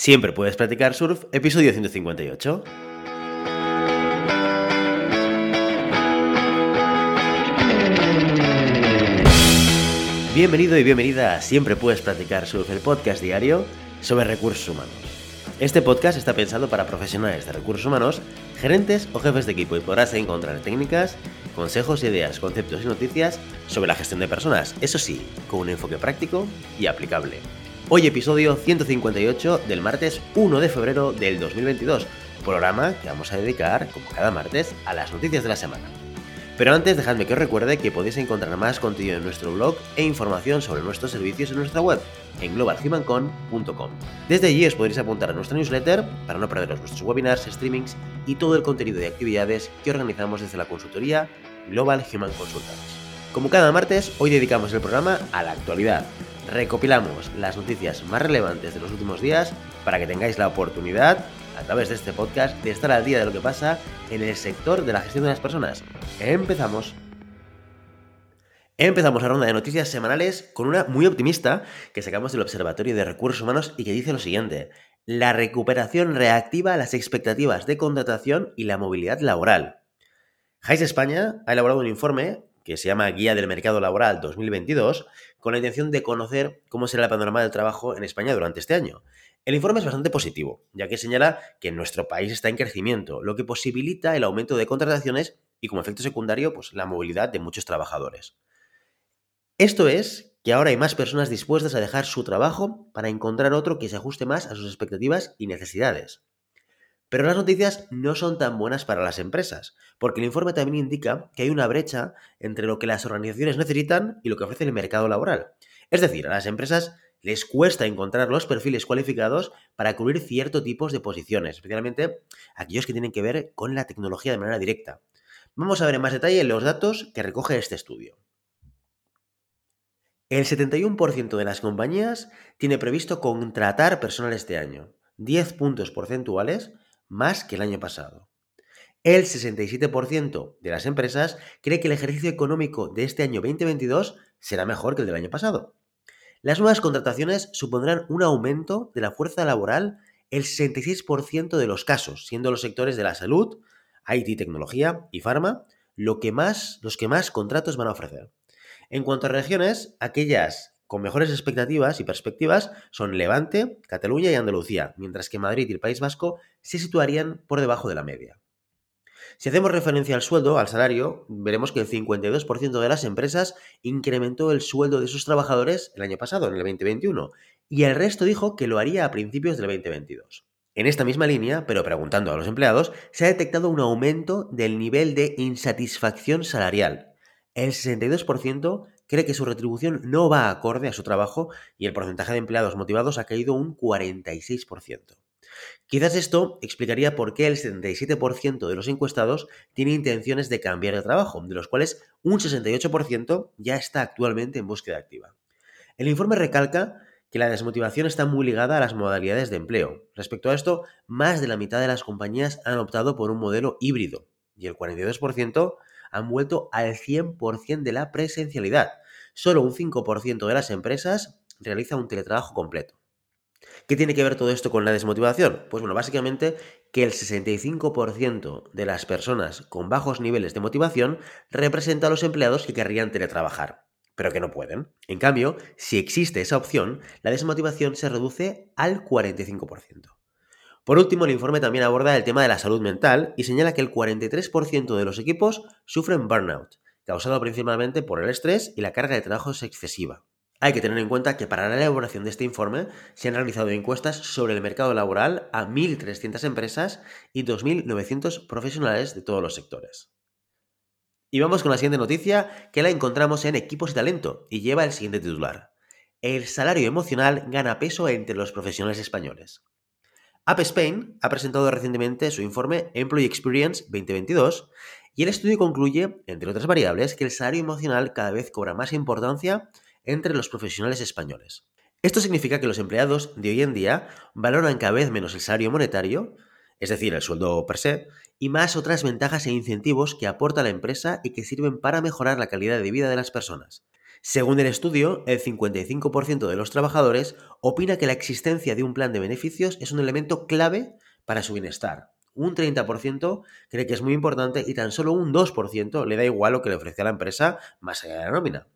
Siempre Puedes Platicar Surf, episodio 158. Bienvenido y bienvenida a Siempre Puedes Platicar Surf, el podcast diario sobre recursos humanos. Este podcast está pensado para profesionales de recursos humanos, gerentes o jefes de equipo y podrás encontrar técnicas, consejos, ideas, conceptos y noticias sobre la gestión de personas, eso sí, con un enfoque práctico y aplicable. Hoy episodio 158 del martes 1 de febrero del 2022, programa que vamos a dedicar, como cada martes, a las noticias de la semana. Pero antes dejadme que os recuerde que podéis encontrar más contenido en nuestro blog e información sobre nuestros servicios en nuestra web, en globalhumancon.com. Desde allí os podréis apuntar a nuestra newsletter para no perderos nuestros webinars, streamings y todo el contenido y actividades que organizamos desde la consultoría Global Human Consultants. Como cada martes, hoy dedicamos el programa a la actualidad. Recopilamos las noticias más relevantes de los últimos días para que tengáis la oportunidad, a través de este podcast, de estar al día de lo que pasa en el sector de la gestión de las personas. Empezamos la ronda de noticias semanales con una muy optimista que sacamos del Observatorio de Recursos Humanos y que dice lo siguiente: la recuperación reactiva a las expectativas de contratación y la movilidad laboral. Hays España ha elaborado un informe que se llama Guía del Mercado Laboral 2022, con la intención de conocer cómo será el panorama del trabajo en España durante este año. El informe es bastante positivo, ya que señala que nuestro país está en crecimiento, lo que posibilita el aumento de contrataciones y, como efecto secundario, pues, la movilidad de muchos trabajadores. Esto es que ahora hay más personas dispuestas a dejar su trabajo para encontrar otro que se ajuste más a sus expectativas y necesidades. Pero las noticias no son tan buenas para las empresas, porque el informe también indica que hay una brecha entre lo que las organizaciones necesitan y lo que ofrece el mercado laboral. Es decir, a las empresas les cuesta encontrar los perfiles cualificados para cubrir cierto tipo de posiciones, especialmente aquellos que tienen que ver con la tecnología de manera directa. Vamos a ver en más detalle los datos que recoge este estudio. El 71% de las compañías tiene previsto contratar personal este año, 10 puntos porcentuales más que el año pasado. El 67% de las empresas cree que el ejercicio económico de este año 2022 será mejor que el del año pasado. Las nuevas contrataciones supondrán un aumento de la fuerza laboral el 66% de los casos, siendo los sectores de la salud, IT, tecnología y farma los que más contratos van a ofrecer. En cuanto a regiones, aquellas con mejores expectativas y perspectivas son Levante, Cataluña y Andalucía, mientras que Madrid y el País Vasco se situarían por debajo de la media. Si hacemos referencia al sueldo, al salario, veremos que el 52% de las empresas incrementó el sueldo de sus trabajadores el año pasado, en el 2021, y el resto dijo que lo haría a principios del 2022. En esta misma línea, pero preguntando a los empleados, se ha detectado un aumento del nivel de insatisfacción salarial. El 62% cree que su retribución no va acorde a su trabajo y el porcentaje de empleados motivados ha caído un 46%. Quizás esto explicaría por qué el 77% de los encuestados tiene intenciones de cambiar de trabajo, de los cuales un 68% ya está actualmente en búsqueda activa. El informe recalca que la desmotivación está muy ligada a las modalidades de empleo. Respecto a esto, más de la mitad de las compañías han optado por un modelo híbrido y el 42% han vuelto al 100% de la presencialidad. Solo un 5% de las empresas realiza un teletrabajo completo. ¿Qué tiene que ver todo esto con la desmotivación? Pues bueno, básicamente que el 65% de las personas con bajos niveles de motivación representa a los empleados que querrían teletrabajar, pero que no pueden. En cambio, si existe esa opción, la desmotivación se reduce al 45%. Por último, el informe también aborda el tema de la salud mental y señala que el 43% de los equipos sufren burnout, causado principalmente por el estrés y la carga de trabajo excesiva. Hay que tener en cuenta que para la elaboración de este informe se han realizado encuestas sobre el mercado laboral a 1.300 empresas y 2.900 profesionales de todos los sectores. Y vamos con la siguiente noticia, que la encontramos en Equipos y Talento, y lleva el siguiente titular: el salario emocional gana peso entre los profesionales españoles. App Spain ha presentado recientemente su informe Employee Experience 2022 y el estudio concluye, entre otras variables, que el salario emocional cada vez cobra más importancia entre los profesionales españoles. Esto significa que los empleados de hoy en día valoran cada vez menos el salario monetario, es decir, el sueldo per se, y más otras ventajas e incentivos que aporta la empresa y que sirven para mejorar la calidad de vida de las personas. Según el estudio, el 55% de los trabajadores opina que la existencia de un plan de beneficios es un elemento clave para su bienestar. Un 30% cree que es muy importante y tan solo un 2% le da igual lo que le ofrece a la empresa más allá de la nómina.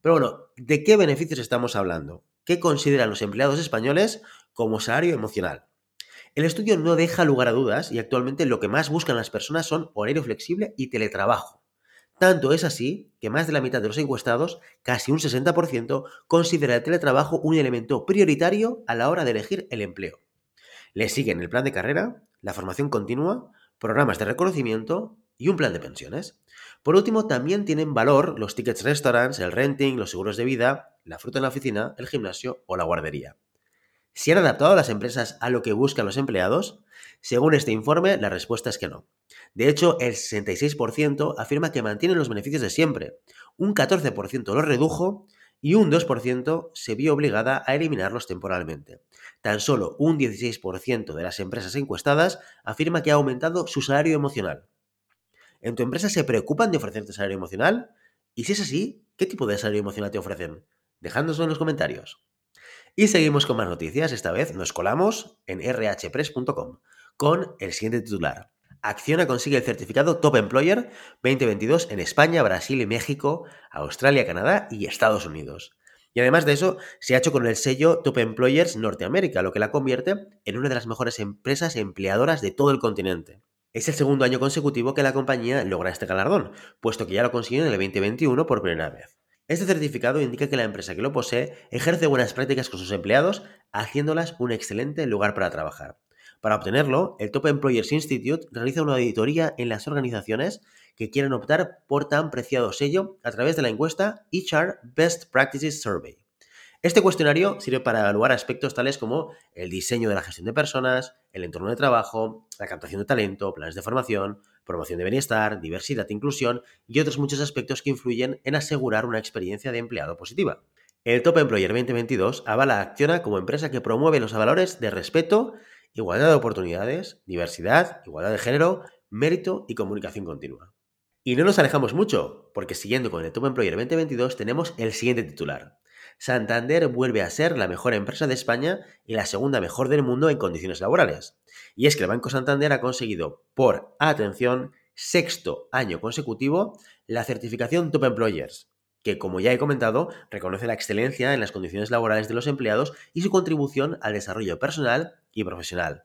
Pero bueno, ¿de qué beneficios estamos hablando? ¿Qué consideran los empleados españoles como salario emocional? El estudio no deja lugar a dudas y actualmente lo que más buscan las personas son horario flexible y teletrabajo. Tanto es así que más de la mitad de los encuestados, casi un 60%, considera el teletrabajo un elemento prioritario a la hora de elegir el empleo. Le siguen el plan de carrera, la formación continua, programas de reconocimiento y un plan de pensiones. Por último, también tienen valor los tickets restaurants, el renting, los seguros de vida, la fruta en la oficina, el gimnasio o la guardería. ¿Se han adaptado las empresas a lo que buscan los empleados? Según este informe, la respuesta es que no. De hecho, el 66% afirma que mantienen los beneficios de siempre, un 14% los redujo y un 2% se vio obligada a eliminarlos temporalmente. Tan solo un 16% de las empresas encuestadas afirma que ha aumentado su salario emocional. ¿En tu empresa se preocupan de ofrecerte salario emocional? Y si es así, ¿qué tipo de salario emocional te ofrecen? Dejádnoslo en los comentarios. Y seguimos con más noticias, esta vez nos colamos en rhpress.com con el siguiente titular. Acciona consigue el certificado Top Employer 2022 en España, Brasil y México, Australia, Canadá y Estados Unidos. Y además de eso, se ha hecho con el sello Top Employers Norteamérica, lo que la convierte en una de las mejores empresas empleadoras de todo el continente. Es el segundo año consecutivo que la compañía logra este galardón, puesto que ya lo consiguió en el 2021 por primera vez. Este certificado indica que la empresa que lo posee ejerce buenas prácticas con sus empleados, haciéndolas un excelente lugar para trabajar. Para obtenerlo, el Top Employers Institute realiza una auditoría en las organizaciones que quieran optar por tan preciado sello a través de la encuesta HR Best Practices Survey. Este cuestionario sirve para evaluar aspectos tales como el diseño de la gestión de personas, el entorno de trabajo, la captación de talento, planes de formación, promoción de bienestar, diversidad e inclusión y otros muchos aspectos que influyen en asegurar una experiencia de empleado positiva. El Top Employer 2022 avala a Acciona como empresa que promueve los valores de respeto, igualdad de oportunidades, diversidad, igualdad de género, mérito y comunicación continua. Y no nos alejamos mucho, porque siguiendo con el Top Employer 2022 tenemos el siguiente titular. Santander vuelve a ser la mejor empresa de España y la segunda mejor del mundo en condiciones laborales. Y es que el Banco Santander ha conseguido por, atención, sexto año consecutivo la certificación Top Employers, que como ya he comentado, reconoce la excelencia en las condiciones laborales de los empleados y su contribución al desarrollo personal y profesional.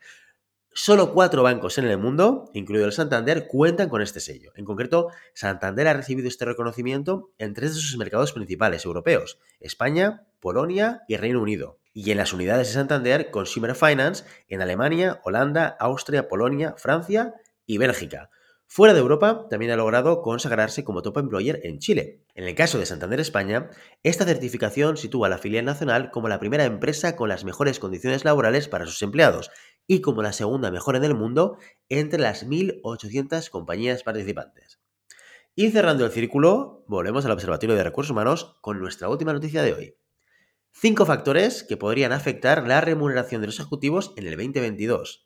Solo 4 bancos en el mundo, incluido el Santander, cuentan con este sello. En concreto, Santander ha recibido este reconocimiento en 3 de sus mercados principales europeos, España, Polonia y Reino Unido. Y en las unidades de Santander Consumer Finance, en Alemania, Holanda, Austria, Polonia, Francia y Bélgica. Fuera de Europa, también ha logrado consagrarse como Top Employer en Chile. En el caso de Santander España, esta certificación sitúa a la filial nacional como la primera empresa con las mejores condiciones laborales para sus empleados y como la segunda mejor en el mundo entre las 1.800 compañías participantes. Y cerrando el círculo, volvemos al Observatorio de Recursos Humanos con nuestra última noticia de hoy. 5 factores que podrían afectar la remuneración de los ejecutivos en el 2022.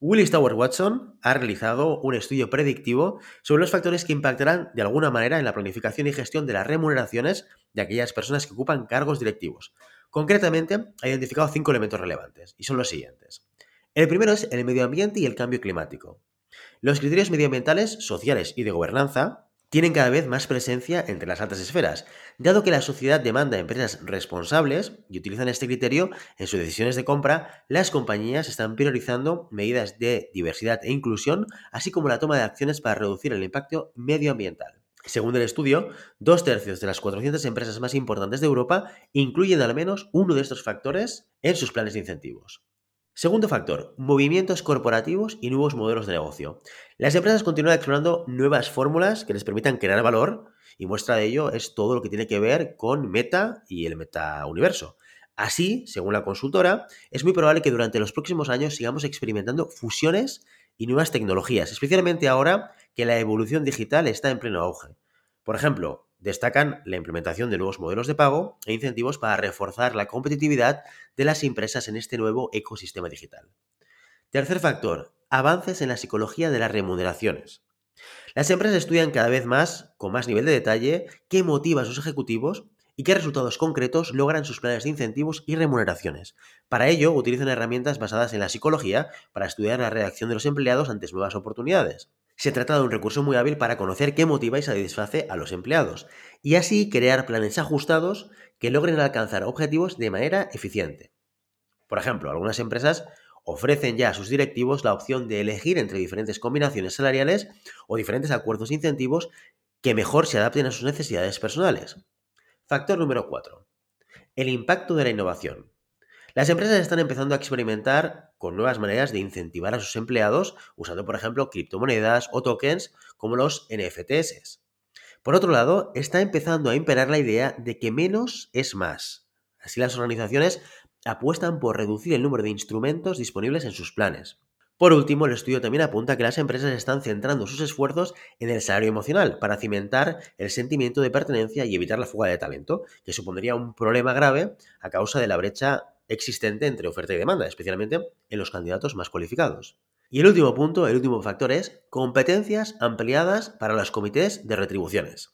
Willis Tower Watson ha realizado un estudio predictivo sobre los factores que impactarán de alguna manera en la planificación y gestión de las remuneraciones de aquellas personas que ocupan cargos directivos. Concretamente, ha identificado 5 elementos relevantes y son los siguientes. El primero es el medio ambiente y el cambio climático. Los criterios medioambientales, sociales y de gobernanza tienen cada vez más presencia entre las altas esferas, dado que la sociedad demanda empresas responsables y utilizan este criterio en sus decisiones de compra. Las compañías están priorizando medidas de diversidad e inclusión, así como la toma de acciones para reducir el impacto medioambiental. Según el estudio, 2/3 de las 400 empresas más importantes de Europa incluyen al menos uno de estos factores en sus planes de incentivos. Segundo factor, movimientos corporativos y nuevos modelos de negocio. Las empresas continúan explorando nuevas fórmulas que les permitan crear valor y muestra de ello es todo lo que tiene que ver con Meta y el metauniverso. Así, según la consultora, es muy probable que durante los próximos años sigamos experimentando fusiones y nuevas tecnologías, especialmente ahora que la evolución digital está en pleno auge. Por ejemplo, destacan la implementación de nuevos modelos de pago e incentivos para reforzar la competitividad de las empresas en este nuevo ecosistema digital. Tercer factor, avances en la psicología de las remuneraciones. Las empresas estudian cada vez más, con más nivel de detalle, qué motiva a sus ejecutivos y qué resultados concretos logran sus planes de incentivos y remuneraciones. Para ello, utilizan herramientas basadas en la psicología para estudiar la reacción de los empleados ante nuevas oportunidades. Se trata de un recurso muy hábil para conocer qué motiva y satisface a los empleados, y así crear planes ajustados que logren alcanzar objetivos de manera eficiente. Por ejemplo, algunas empresas ofrecen ya a sus directivos la opción de elegir entre diferentes combinaciones salariales o diferentes acuerdos e incentivos que mejor se adapten a sus necesidades personales. Factor número 4. El impacto de la innovación. Las empresas están empezando a experimentar con nuevas maneras de incentivar a sus empleados usando, por ejemplo, criptomonedas o tokens como los NFTs. Por otro lado, está empezando a imperar la idea de que menos es más. Así las organizaciones apuestan por reducir el número de instrumentos disponibles en sus planes. Por último, el estudio también apunta que las empresas están centrando sus esfuerzos en el salario emocional para cimentar el sentimiento de pertenencia y evitar la fuga de talento, que supondría un problema grave a causa de la brecha existente entre oferta y demanda, especialmente en los candidatos más cualificados. Y el último punto, el último factor es competencias ampliadas para los comités de retribuciones.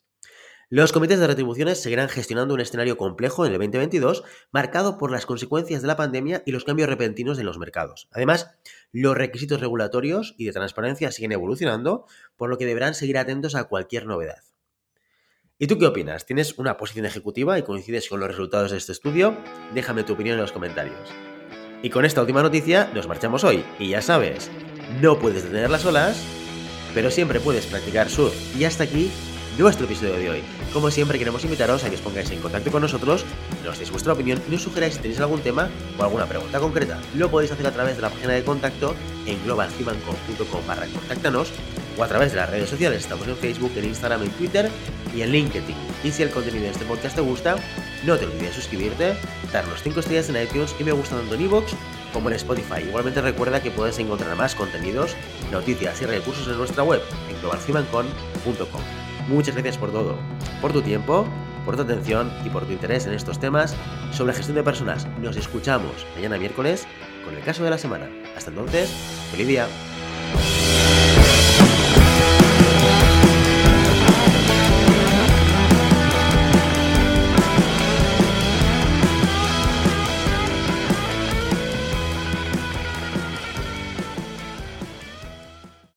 Los comités de retribuciones seguirán gestionando un escenario complejo en el 2022, marcado por las consecuencias de la pandemia y los cambios repentinos en los mercados. Además, los requisitos regulatorios y de transparencia siguen evolucionando, por lo que deberán seguir atentos a cualquier novedad. ¿Y tú qué opinas? ¿Tienes una posición ejecutiva y coincides con los resultados de este estudio? Déjame tu opinión en los comentarios. Y con esta última noticia nos marchamos hoy. Y ya sabes, no puedes detener las olas, pero siempre puedes practicar surf. Y hasta aquí nuestro episodio de hoy. Como siempre, queremos invitaros a que os pongáis en contacto con nosotros, nos deis vuestra opinión y nos sugeráis si tenéis algún tema o alguna pregunta concreta. Lo podéis hacer a través de la página de contacto en globalhumanco.com/contáctanos o a través de las redes sociales. Estamos en Facebook, en Instagram, en Twitter y en LinkedIn. Y si el contenido de este podcast te gusta, no te olvides de suscribirte, darnos 5 estrellas en iTunes y me gusta tanto en iVoox como en Spotify. Igualmente recuerda que puedes encontrar más contenidos, noticias y recursos en nuestra web en globalhumancon.com. Muchas gracias por todo, por tu tiempo, por tu atención y por tu interés en estos temas sobre gestión de personas. Nos escuchamos mañana miércoles con el caso de la semana. Hasta entonces, feliz día.